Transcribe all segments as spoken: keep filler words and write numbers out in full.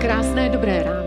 Krásné dobré ráno.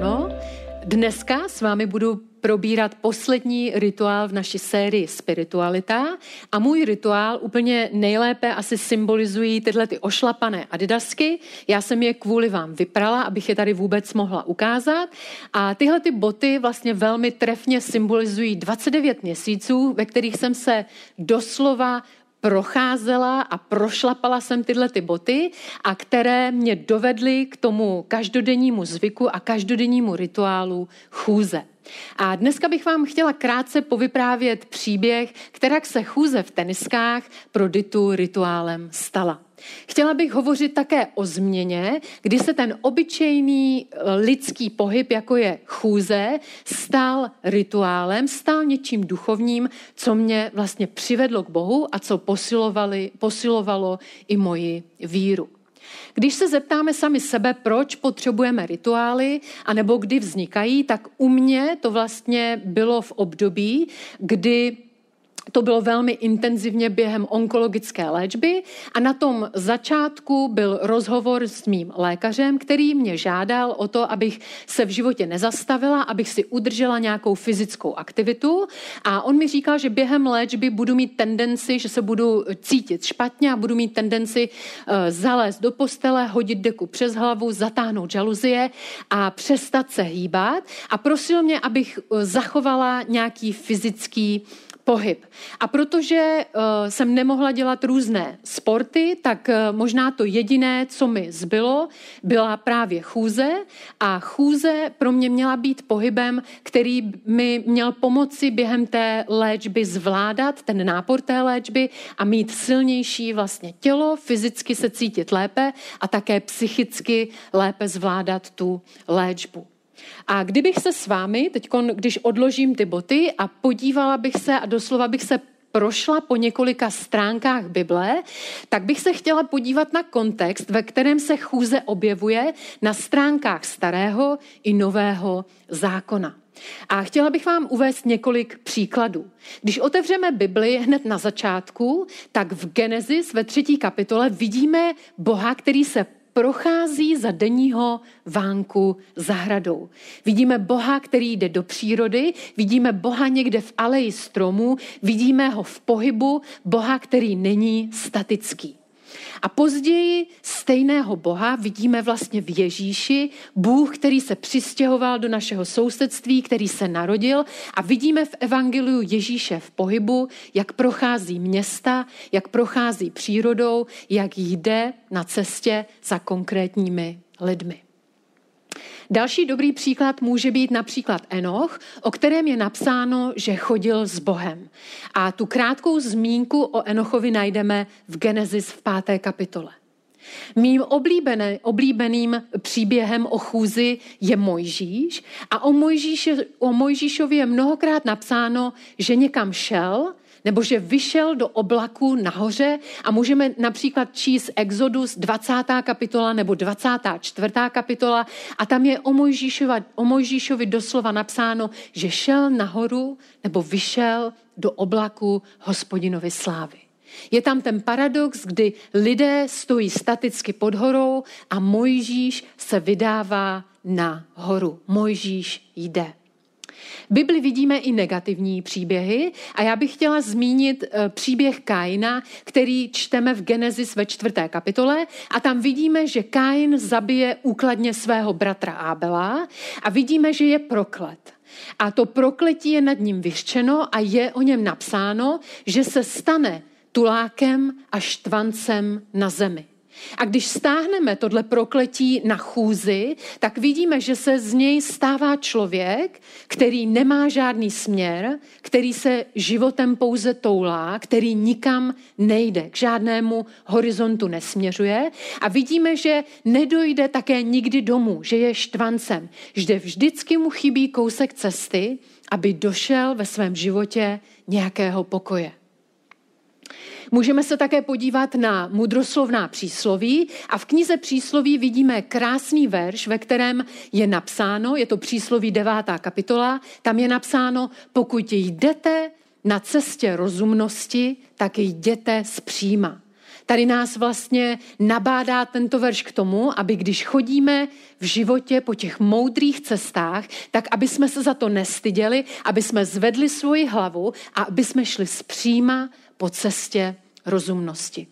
Dneska s vámi budu probírat poslední rituál v naší sérii Spiritualita a můj rituál úplně nejlépe asi symbolizují tyhle ty ošlapané adidasky. Já jsem je kvůli vám vyprala, abych je tady vůbec mohla ukázat a tyhle ty boty vlastně velmi trefně symbolizují dvacet devět měsíců, ve kterých jsem se doslova procházela a prošlapala jsem tyhle ty boty a které mě dovedly k tomu každodennímu zvyku a každodennímu rituálu chůze. A dneska bych vám chtěla krátce povyprávět příběh, kterak se chůze v teniskách pro Ditu rituálem stala. Chtěla bych hovořit také o změně, kdy se ten obyčejný lidský pohyb, jako je chůze, stal rituálem, stal něčím duchovním, co mě vlastně přivedlo k Bohu a co posilovalo i moji víru. Když se zeptáme sami sebe, proč potřebujeme rituály, anebo kdy vznikají, tak u mě to vlastně bylo v období, kdy to bylo velmi intenzivně během onkologické léčby a na tom začátku byl rozhovor s mým lékařem, který mě žádal o to, abych se v životě nezastavila, abych si udržela nějakou fyzickou aktivitu a on mi říkal, že během léčby budu mít tendenci, že se budu cítit špatně a budu mít tendenci zalézt do postele, hodit deku přes hlavu, zatáhnout žaluzie a přestat se hýbat a prosil mě, abych zachovala nějaký fyzický pohyb. A protože uh, jsem nemohla dělat různé sporty, tak uh, možná to jediné, co mi zbylo, byla právě chůze a chůze pro mě měla být pohybem, který mi měl pomoci během té léčby zvládat ten nápor té léčby a mít silnější vlastně tělo, fyzicky se cítit lépe a také psychicky lépe zvládat tu léčbu. A kdybych se s vámi, teď když odložím ty boty a podívala bych se a doslova bych se prošla po několika stránkách Bible, tak bych se chtěla podívat na kontext, ve kterém se chůze objevuje na stránkách Starého i Nového zákona. A chtěla bych vám uvést několik příkladů. Když otevřeme Bibli hned na začátku, tak v Genesis ve třetí kapitole vidíme Boha, který se prochází za denního vánku zahradou. Vidíme Boha, který jde do přírody, vidíme Boha někde v aleji stromů, vidíme ho v pohybu, Boha, který není statický. A později stejného Boha vidíme vlastně v Ježíši, Bůh, který se přistěhoval do našeho sousedství, který se narodil a vidíme v evangeliu Ježíše v pohybu, jak prochází města, jak prochází přírodou, jak jde na cestě za konkrétními lidmi. Další dobrý příklad může být například Enoch, o kterém je napsáno, že chodil s Bohem. A tu krátkou zmínku o Enochovi najdeme v Genesis v páté kapitole. Mým oblíbené, oblíbeným příběhem o chůzi je Mojžíš a o, Mojžíš, o Mojžíšovi je mnohokrát napsáno, že někam šel, nebo že vyšel do oblaku nahoře a můžeme například číst Exodus dvacátá kapitola nebo dvacátá čtvrtá kapitola a tam je o Mojžíšovi, o Mojžíšovi doslova napsáno, že šel nahoru nebo vyšel do oblaku Hospodinovy slávy. Je tam ten paradox, kdy lidé stojí staticky pod horou a Mojžíš se vydává na horu. Mojžíš jde. V Bibli vidíme i negativní příběhy a já bych chtěla zmínit příběh Kaina, který čteme v Genesis ve čtvrté kapitole a tam vidíme, že Kain zabije úkladně svého bratra Ábela a vidíme, že je proklet. A to prokletí je nad ním vyřčeno a je o něm napsáno, že se stane tulákem a štvancem na zemi. A když stáhneme tohle prokletí na chůzi, tak vidíme, že se z něj stává člověk, který nemá žádný směr, který se životem pouze toulá, který nikam nejde, k žádnému horizontu nesměřuje. A vidíme, že nedojde také nikdy domů, že je štvancem, že vždycky mu chybí kousek cesty, aby došel ve svém životě nějakého pokoje. Můžeme se také podívat na mudroslovná přísloví a v knize přísloví vidíme krásný verš, ve kterém je napsáno, je to přísloví devátá kapitola, tam je napsáno, pokud jdete na cestě rozumnosti, tak jděte zpříma. Tady nás vlastně nabádá tento verš k tomu, aby když chodíme v životě po těch moudrých cestách, tak aby jsme se za to nestyděli, aby jsme zvedli svoji hlavu a aby jsme šli zpříma po cestě rozumnosti.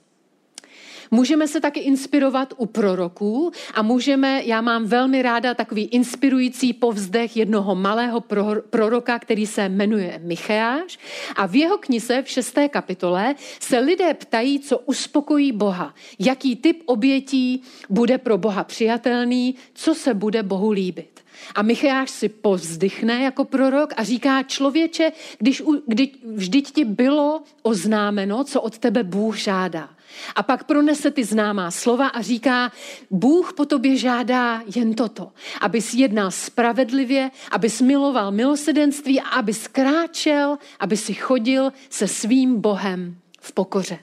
Můžeme se taky inspirovat u proroků a můžeme, já mám velmi ráda takový inspirující povzdech jednoho malého proroka, který se jmenuje Micheáš, a v jeho knize v šesté kapitole se lidé ptají, co uspokojí Boha, jaký typ obětí bude pro Boha přijatelný, co se bude Bohu líbit. A Micheáš si povzdychne jako prorok a říká, člověče, když, kdy, vždyť ti bylo oznámeno, co od tebe Bůh žádá. A pak pronese ty známá slova a říká, Bůh po tobě žádá jen toto, abys jednal spravedlivě, abys miloval milosrdenství a abys kráčel, aby si chodil se svým Bohem v pokoře.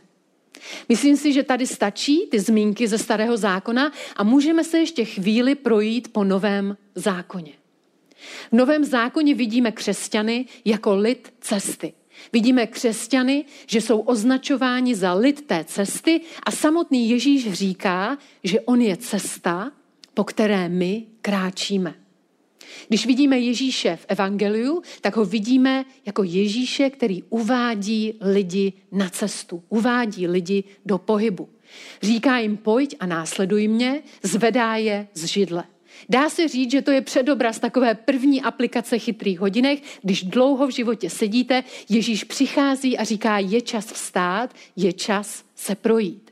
Myslím si, že tady stačí ty zmínky ze Starého zákona a můžeme se ještě chvíli projít po Novém zákoně. V Novém zákoně vidíme křesťany jako lid cesty. Vidíme křesťany, že jsou označováni za lid té cesty a samotný Ježíš říká, že on je cesta, po které my kráčíme. Když vidíme Ježíše v evangeliu, tak ho vidíme jako Ježíše, který uvádí lidi na cestu, uvádí lidi do pohybu. Říká jim pojď a následuj mě, zvedá je z židle. Dá se říct, že to je předobraz takové první aplikace chytrých hodinek, když dlouho v životě sedíte, Ježíš přichází a říká, je čas vstát, je čas se projít.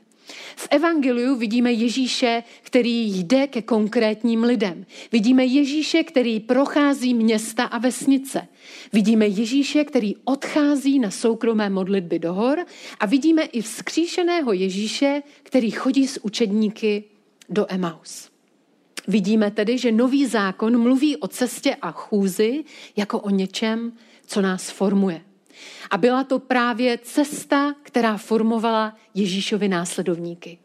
V evangeliu vidíme Ježíše, který jde ke konkrétním lidem. Vidíme Ježíše, který prochází města a vesnice. Vidíme Ježíše, který odchází na soukromé modlitby do hor a vidíme i vzkříšeného Ježíše, který chodí s učedníky do Emaus. Vidíme tedy, že Nový zákon mluví o cestě a chůzi jako o něčem, co nás formuje. A byla to právě cesta, která formovala Ježíšovi následovníky.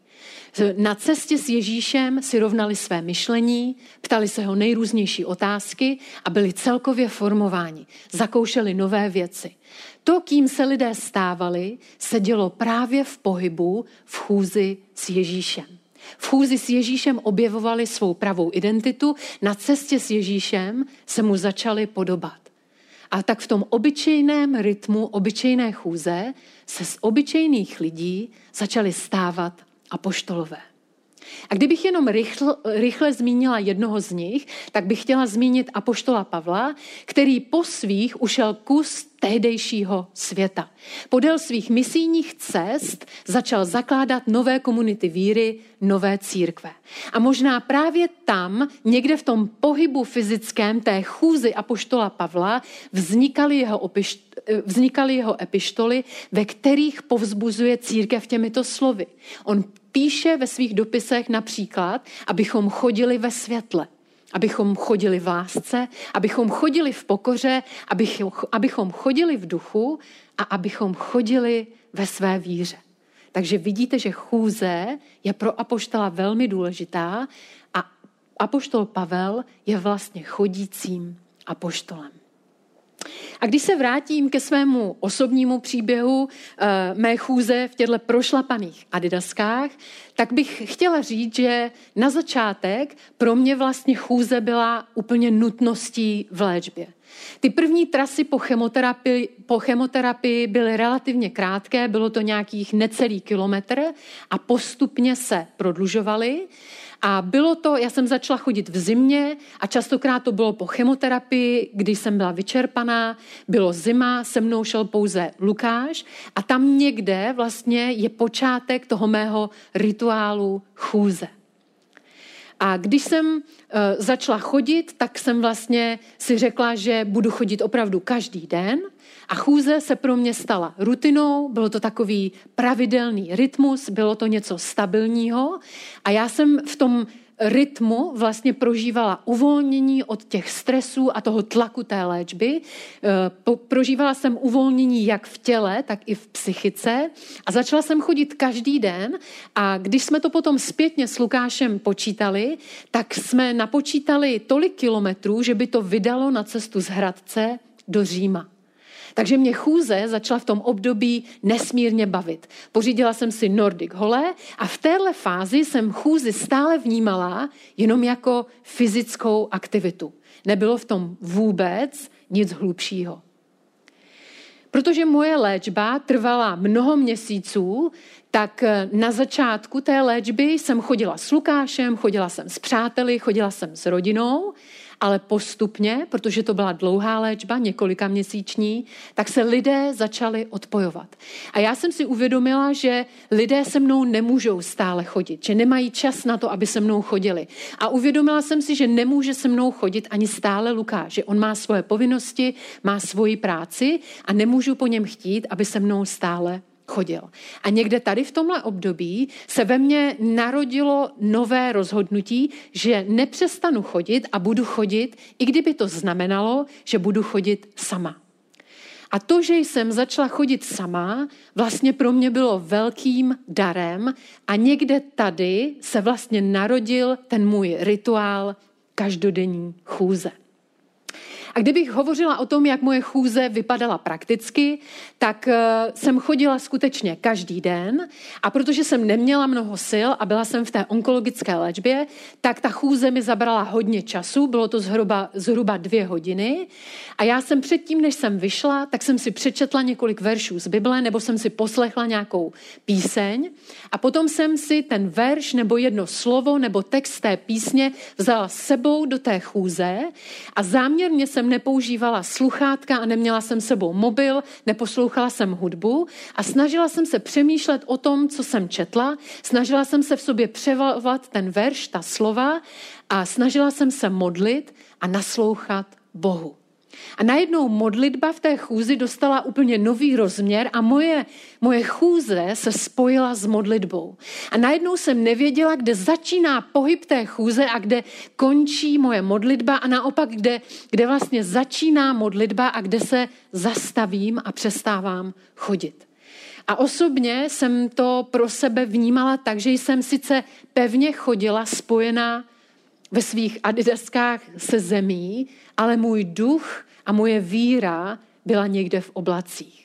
Na cestě s Ježíšem si rovnali své myšlení, ptali se ho nejrůznější otázky a byli celkově formováni, zakoušeli nové věci. To, kým se lidé stávali, se dělo právě v pohybu, v chůzi s Ježíšem. V chůzi s Ježíšem objevovali svou pravou identitu, na cestě s Ježíšem se mu začali podobat. A tak v tom obyčejném rytmu, obyčejné chůze, se z obyčejných lidí začaly stávat apoštolové. A kdybych jenom rychle, rychle zmínila jednoho z nich, tak bych chtěla zmínit apoštola Pavla, který po svých ušel kus tehdejšího světa. Podél svých misijních cest začal zakládat nové komunity víry, nové církve. A možná právě tam, někde v tom pohybu fyzickém té chůzi apoštola Pavla, vznikaly jeho, opiš- vznikaly jeho epištoly, ve kterých povzbuzuje církev těmito slovy. On píše ve svých dopisech například, abychom chodili ve světle, abychom chodili v lásce, abychom chodili v pokoře, abychom, abychom chodili v duchu a abychom chodili ve své víře. Takže vidíte, že chůze je pro apoštola velmi důležitá a apoštol Pavel je vlastně chodícím apoštolem. A když se vrátím ke svému osobnímu příběhu e, mé chůze v těchto prošlapaných Adidaskách, tak bych chtěla říct, že na začátek pro mě vlastně chůze byla úplně nutností v léčbě. Ty první trasy po chemoterapii, po chemoterapii byly relativně krátké, bylo to nějakých necelý kilometr a postupně se prodlužovaly. A bylo to, já jsem začala chodit v zimě a častokrát to bylo po chemoterapii, když jsem byla vyčerpaná, bylo zima, se mnou šel pouze Lukáš a tam někde vlastně je počátek toho mého rituálu chůze. A když jsem e, začala chodit, tak jsem vlastně si řekla, že budu chodit opravdu každý den a chůze se pro mě stala rutinou, bylo to takový pravidelný rytmus, bylo to něco stabilního a já jsem v tom rytmu vlastně prožívala uvolnění od těch stresů a toho tlaku té léčby. E, prožívala jsem uvolnění jak v těle, tak i v psychice a začala jsem chodit každý den a když jsme to potom zpětně s Lukášem počítali, tak jsme napočítali tolik kilometrů, že by to vydalo na cestu z Hradce do Říma. Takže mě chůze začala v tom období nesmírně bavit. Pořídila jsem si Nordic Hole a v téhle fázi jsem chůzi stále vnímala jenom jako fyzickou aktivitu. Nebylo v tom vůbec nic hlubšího. Protože moje léčba trvala mnoho měsíců, tak na začátku té léčby jsem chodila s Lukášem, chodila jsem s přáteli, chodila jsem s rodinou, ale postupně, protože to byla dlouhá léčba, několika měsíční, tak se lidé začali odpojovat. A já jsem si uvědomila, že lidé se mnou nemůžou stále chodit, že nemají čas na to, aby se mnou chodili. A uvědomila jsem si, že nemůže se mnou chodit ani stále Lukáš, že on má svoje povinnosti, má svoji práci a nemůžu po něm chtít, aby se mnou stále chodil. A někde tady v tomhle období se ve mně narodilo nové rozhodnutí, že nepřestanu chodit a budu chodit, i kdyby to znamenalo, že budu chodit sama. A to, že jsem začala chodit sama, vlastně pro mě bylo velkým darem a někde tady se vlastně narodil ten můj rituál každodenní chůze. A kdybych hovořila o tom, jak moje chůze vypadala prakticky, tak jsem chodila skutečně každý den a protože jsem neměla mnoho sil a byla jsem v té onkologické léčbě, tak ta chůze mi zabrala hodně času, bylo to zhruba, zhruba dvě hodiny a já jsem předtím, než jsem vyšla, tak jsem si přečetla několik veršů z Bible nebo jsem si poslechla nějakou píseň a potom jsem si ten verš nebo jedno slovo nebo text té písně vzala s sebou do té chůze a záměrně jsem nepoužívala sluchátka a neměla jsem sebou mobil, neposlouchala jsem hudbu a snažila jsem se přemýšlet o tom, co jsem četla, snažila jsem se v sobě převalovat ten verš, ta slova a snažila jsem se modlit a naslouchat Bohu. A najednou modlitba v té chůzi dostala úplně nový rozměr a moje, moje chůze se spojila s modlitbou. A najednou jsem nevěděla, kde začíná pohyb té chůze a kde končí moje modlitba a naopak, kde, kde vlastně začíná modlitba a kde se zastavím a přestávám chodit. A osobně jsem to pro sebe vnímala tak, že jsem sice pevně chodila spojená ve svých adidaskách se zemí, ale můj duch a moje víra byla někde v oblacích.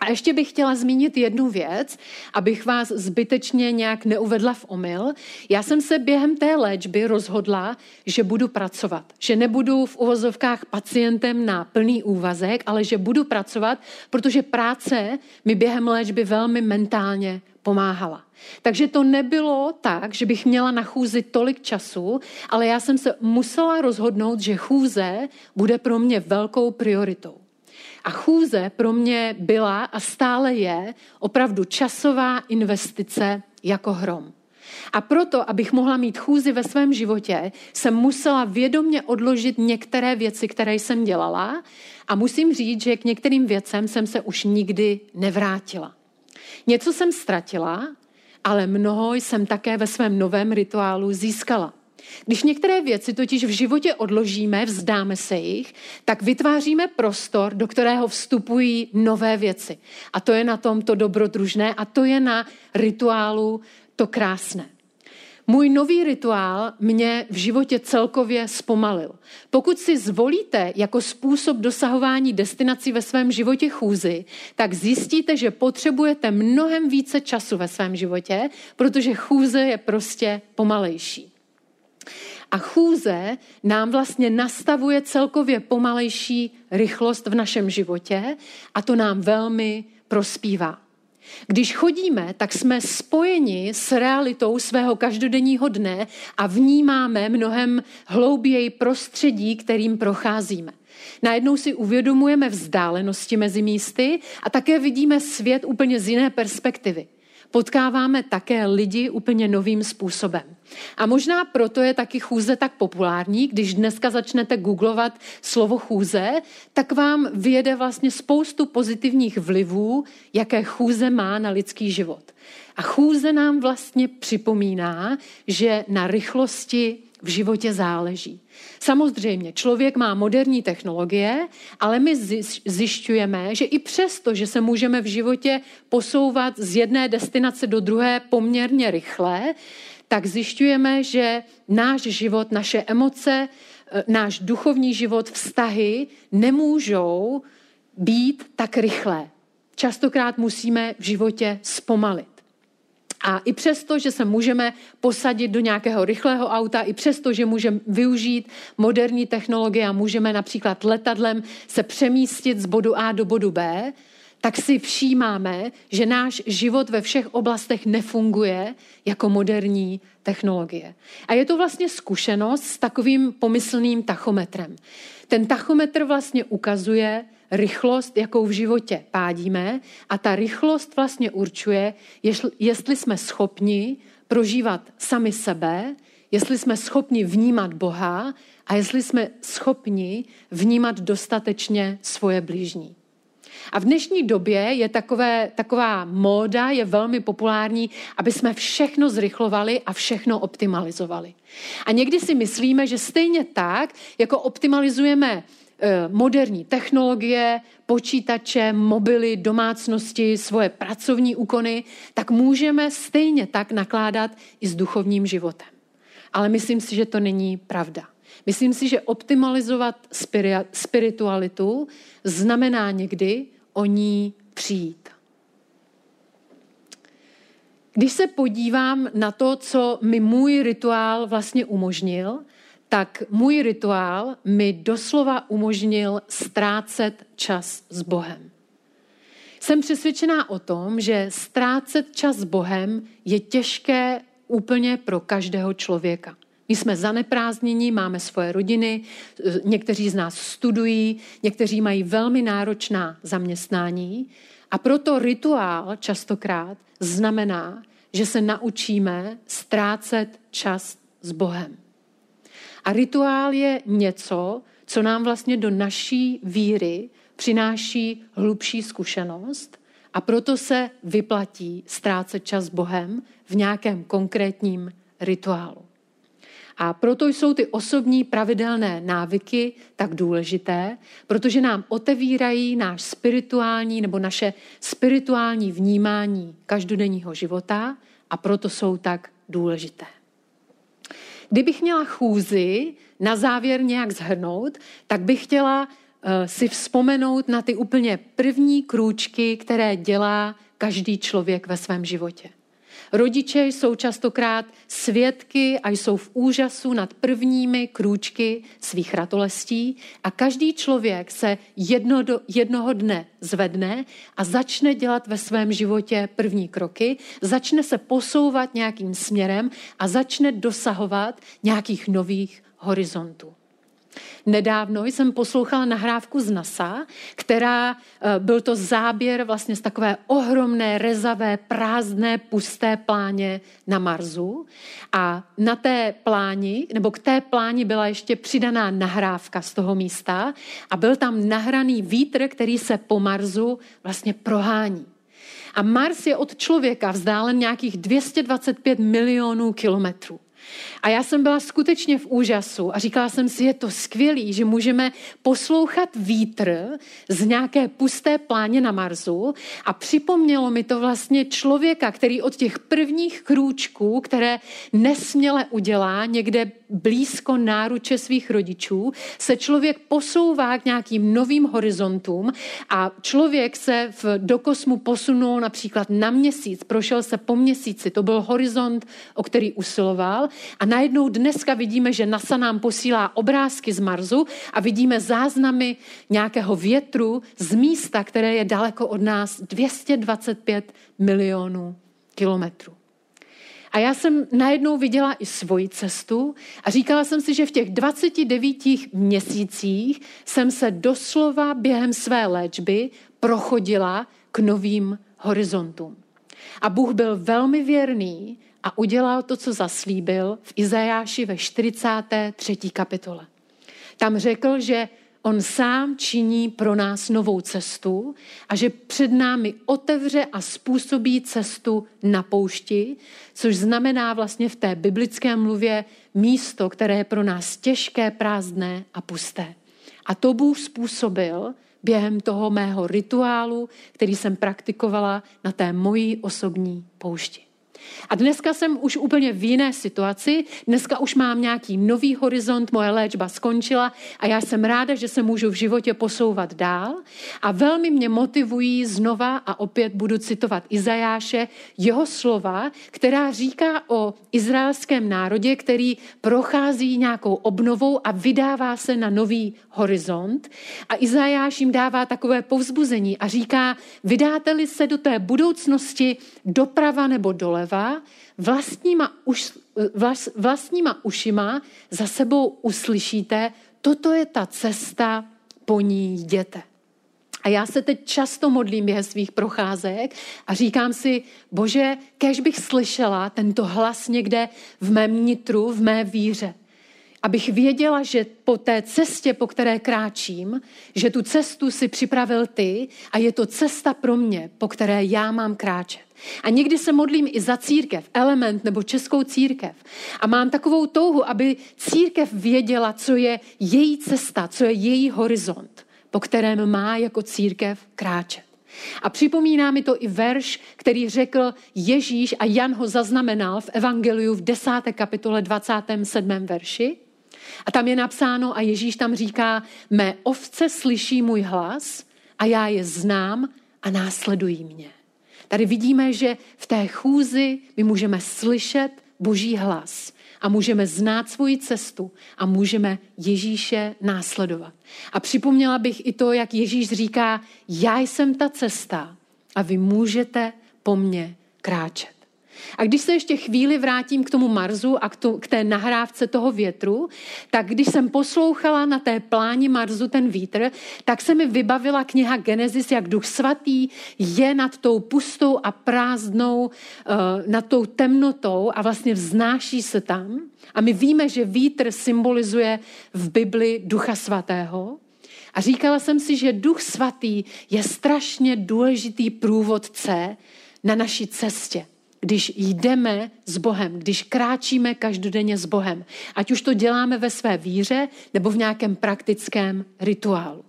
A ještě bych chtěla zmínit jednu věc, abych vás zbytečně nějak neuvedla v omyl. Já jsem se během té léčby rozhodla, že budu pracovat. Že nebudu v uvozovkách pacientem na plný úvazek, ale že budu pracovat, protože práce mi během léčby velmi mentálně pomáhala. Takže to nebylo tak, že bych měla na chůzi tolik času, ale já jsem se musela rozhodnout, že chůze bude pro mě velkou prioritou. A chůze pro mě byla a stále je opravdu časová investice jako hrom. A proto, abych mohla mít chůzi ve svém životě, jsem musela vědomě odložit některé věci, které jsem dělala a musím říct, že k některým věcem jsem se už nikdy nevrátila. Něco jsem ztratila, ale mnoho jsem také ve svém novém rituálu získala. Když některé věci totiž v životě odložíme, vzdáme se jich, tak vytváříme prostor, do kterého vstupují nové věci. A to je na tom to dobrodružné a to je na rituálu to krásné. Můj nový rituál mě v životě celkově zpomalil. Pokud si zvolíte jako způsob dosahování destinací ve svém životě chůzi, tak zjistíte, že potřebujete mnohem více času ve svém životě, protože chůze je prostě pomalejší. A chůze nám vlastně nastavuje celkově pomalejší rychlost v našem životě a to nám velmi prospívá. Když chodíme, tak jsme spojeni s realitou svého každodenního dne a vnímáme mnohem hlouběji prostředí, kterým procházíme. Najednou si uvědomujeme vzdálenosti mezi místy a také vidíme svět úplně z jiné perspektivy. Potkáváme také lidi úplně novým způsobem. A možná proto je taky chůze tak populární, když dneska začnete googlovat slovo chůze, tak vám vyjede vlastně spoustu pozitivních vlivů, jaké chůze má na lidský život. A chůze nám vlastně připomíná, že na rychlosti v životě záleží. Samozřejmě, člověk má moderní technologie, ale my zjišťujeme, že i přesto, že se můžeme v životě posouvat z jedné destinace do druhé poměrně rychle, tak zjišťujeme, že náš život, naše emoce, náš duchovní život, vztahy nemůžou být tak rychlé. Častokrát musíme v životě zpomalit. A i přesto, že se můžeme posadit do nějakého rychlého auta, i přesto, že můžeme využít moderní technologie a můžeme například letadlem se přemístit z bodu A do bodu B, tak si všímáme, že náš život ve všech oblastech nefunguje jako moderní technologie. A je to vlastně zkušenost s takovým pomyslným tachometrem. Ten tachometr vlastně ukazuje rychlost, jakou v životě pádíme, a ta rychlost vlastně určuje, jestli jsme schopni prožívat sami sebe, jestli jsme schopni vnímat Boha a jestli jsme schopni vnímat dostatečně svoje bližní. A v dnešní době je takové, taková móda, je velmi populární, aby jsme všechno zrychlovali a všechno optimalizovali. A někdy si myslíme, že stejně tak, jako optimalizujeme moderní technologie, počítače, mobily, domácnosti, svoje pracovní úkony, tak můžeme stejně tak nakládat i s duchovním životem. Ale myslím si, že to není pravda. Myslím si, že optimalizovat spiritualitu znamená někdy o ní přijít. Když se podívám na to, co mi můj rituál vlastně umožnil, tak můj rituál mi doslova umožnil ztrácet čas s Bohem. Jsem přesvědčená o tom, že ztrácet čas s Bohem je těžké úplně pro každého člověka. My jsme zaneprázdnění, máme svoje rodiny, někteří z nás studují, někteří mají velmi náročná zaměstnání a proto rituál častokrát znamená, že se naučíme ztrácet čas s Bohem. A rituál je něco, co nám vlastně do naší víry přináší hlubší zkušenost a proto se vyplatí ztrácet čas s Bohem v nějakém konkrétním rituálu. A proto jsou ty osobní pravidelné návyky tak důležité, protože nám otevírají náš spirituální nebo naše spirituální vnímání každodenního života a proto jsou tak důležité. Kdybych měla chůzi na závěr nějak shrnout, tak bych chtěla uh, si vzpomenout na ty úplně první krůčky, které dělá každý člověk ve svém životě. Rodiče jsou častokrát svědky a jsou v úžasu nad prvními krůčky svých ratolestí a každý člověk se jedno do, jednoho dne zvedne a začne dělat ve svém životě první kroky, začne se posouvat nějakým směrem a začne dosahovat nějakých nových horizontů. Nedávno jsem poslouchala nahrávku z NASA, která byl to záběr vlastně z takové ohromné, rezavé, prázdné, pusté pláně na Marsu. A na té pláni, nebo k té pláni byla ještě přidaná nahrávka z toho místa a byl tam nahraný vítr, který se po Marsu vlastně prohání. A Mars je od člověka vzdálen nějakých dvě stě dvacet pět milionů kilometrů. A já jsem byla skutečně v úžasu a říkala jsem si, je to skvělý, že můžeme poslouchat vítr z nějaké pusté pláně na Marsu a připomnělo mi to vlastně člověka, který od těch prvních krůčků, které nesměle udělá někde blízko náruče svých rodičů, se člověk posouvá k nějakým novým horizontům a člověk se v, do kosmu posunul například na měsíc, prošel se po měsíci, to byl horizont, o který usiloval a najednou dneska vidíme, že NASA nám posílá obrázky z Marsu a vidíme záznamy nějakého větru z místa, které je daleko od nás dvě stě dvacet pět milionů kilometrů. A já jsem najednou viděla i svoji cestu a říkala jsem si, že v těch dvaceti devíti měsících jsem se doslova během své léčby prochodila k novým horizontům. A Bůh byl velmi věrný a udělal to, co zaslíbil v Izajáši ve čtyřicáté třetí kapitole. Tam řekl, že on sám činí pro nás novou cestu a že před námi otevře a způsobí cestu na poušti, což znamená vlastně v té biblické mluvě místo, které je pro nás těžké, prázdné a pusté. A to Bůh způsobil během toho mého rituálu, který jsem praktikovala na té mojí osobní poušti. A dneska jsem už úplně v jiné situaci, dneska už mám nějaký nový horizont, moje léčba skončila a já jsem ráda, že se můžu v životě posouvat dál a velmi mě motivují znova a opět budu citovat Izajáše, jeho slova, která říká o izraelském národě, který prochází nějakou obnovou a vydává se na nový horizont a Izajáš jim dává takové povzbuzení a říká, vydáte-li se do té budoucnosti doprava nebo doleva, Vlastníma, uš, vlast, vlastníma ušima za sebou uslyšíte, toto je ta cesta, po ní jděte. A já se teď často modlím během svých procházek a říkám si, Bože, kéž bych slyšela tento hlas někde v mém nitru, v mé víře. Abych věděla, že po té cestě, po které kráčím, že tu cestu si připravil ty a je to cesta pro mě, po které já mám kráčet. A někdy se modlím i za církev, Element nebo Českou církev. A mám takovou touhu, aby církev věděla, co je její cesta, co je její horizont, po kterém má jako církev kráčet. A připomíná mi to i verš, který řekl Ježíš a Jan ho zaznamenal v Evangeliu v desáté kapitole dvacátém sedmém verši. A tam je napsáno a Ježíš tam říká, mé ovce slyší můj hlas a já je znám a následují mě. Tady vidíme, že v té chůzi my můžeme slyšet Boží hlas a můžeme znát svoji cestu a můžeme Ježíše následovat. A připomněla bych i to, jak Ježíš říká, já jsem ta cesta a vy můžete po mně kráčet. A když se ještě chvíli vrátím k tomu Marsu a k, to, k té nahrávce toho větru, tak když jsem poslouchala na té pláni Marsu ten vítr, tak se mi vybavila kniha Genesis, jak Duch Svatý je nad tou pustou a prázdnou, uh, nad tou temnotou a vlastně vznáší se tam. A my víme, že vítr symbolizuje v Bibli Ducha Svatého. A říkala jsem si, že Duch Svatý je strašně důležitý průvodce na naší cestě. Když jdeme s Bohem, když kráčíme každodenně s Bohem, ať už to děláme ve své víře nebo v nějakém praktickém rituálu.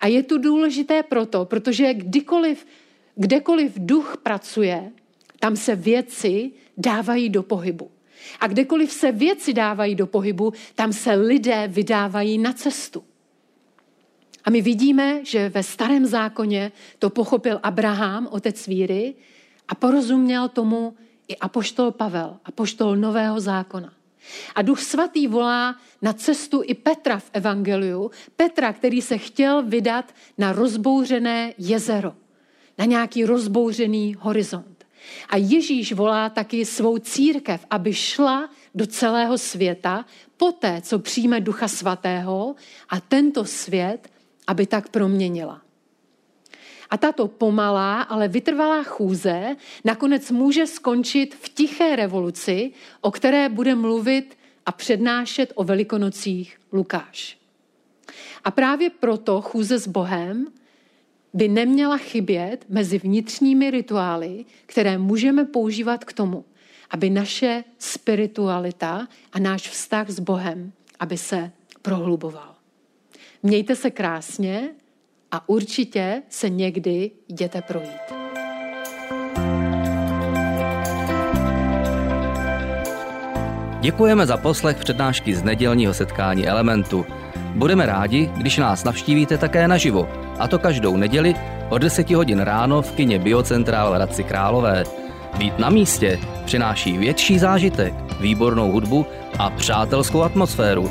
A je to důležité proto, protože kdykoliv, kdekoliv duch pracuje, tam se věci dávají do pohybu. A kdekoliv se věci dávají do pohybu, tam se lidé vydávají na cestu. A my vidíme, že ve Starém zákoně to pochopil Abraham, otec víry, a porozuměl tomu i apoštol Pavel, apoštol Nového zákona. A Duch Svatý volá na cestu i Petra v Evangeliu, Petra, který se chtěl vydat na rozbouřené jezero, na nějaký rozbouřený horizont. A Ježíš volá taky svou církev, aby šla do celého světa poté, co přijme Ducha Svatého a tento svět, aby tak proměnila. A tato pomalá, ale vytrvalá chůze nakonec může skončit v tiché revoluci, o které bude mluvit a přednášet o Velikonocích Lukáš. A právě proto chůze s Bohem by neměla chybět mezi vnitřními rituály, které můžeme používat k tomu, aby naše spiritualita a náš vztah s Bohem, aby se prohluboval. Mějte se krásně, a určitě se někdy jděte projít. Děkujeme za poslech přednášky z nedělního setkání Elementu. Budeme rádi, když nás navštívíte také naživo, a to každou neděli od deset hodin ráno v kině Biocentra v Hradci Králové. Být na místě přináší větší zážitek, výbornou hudbu a přátelskou atmosféru.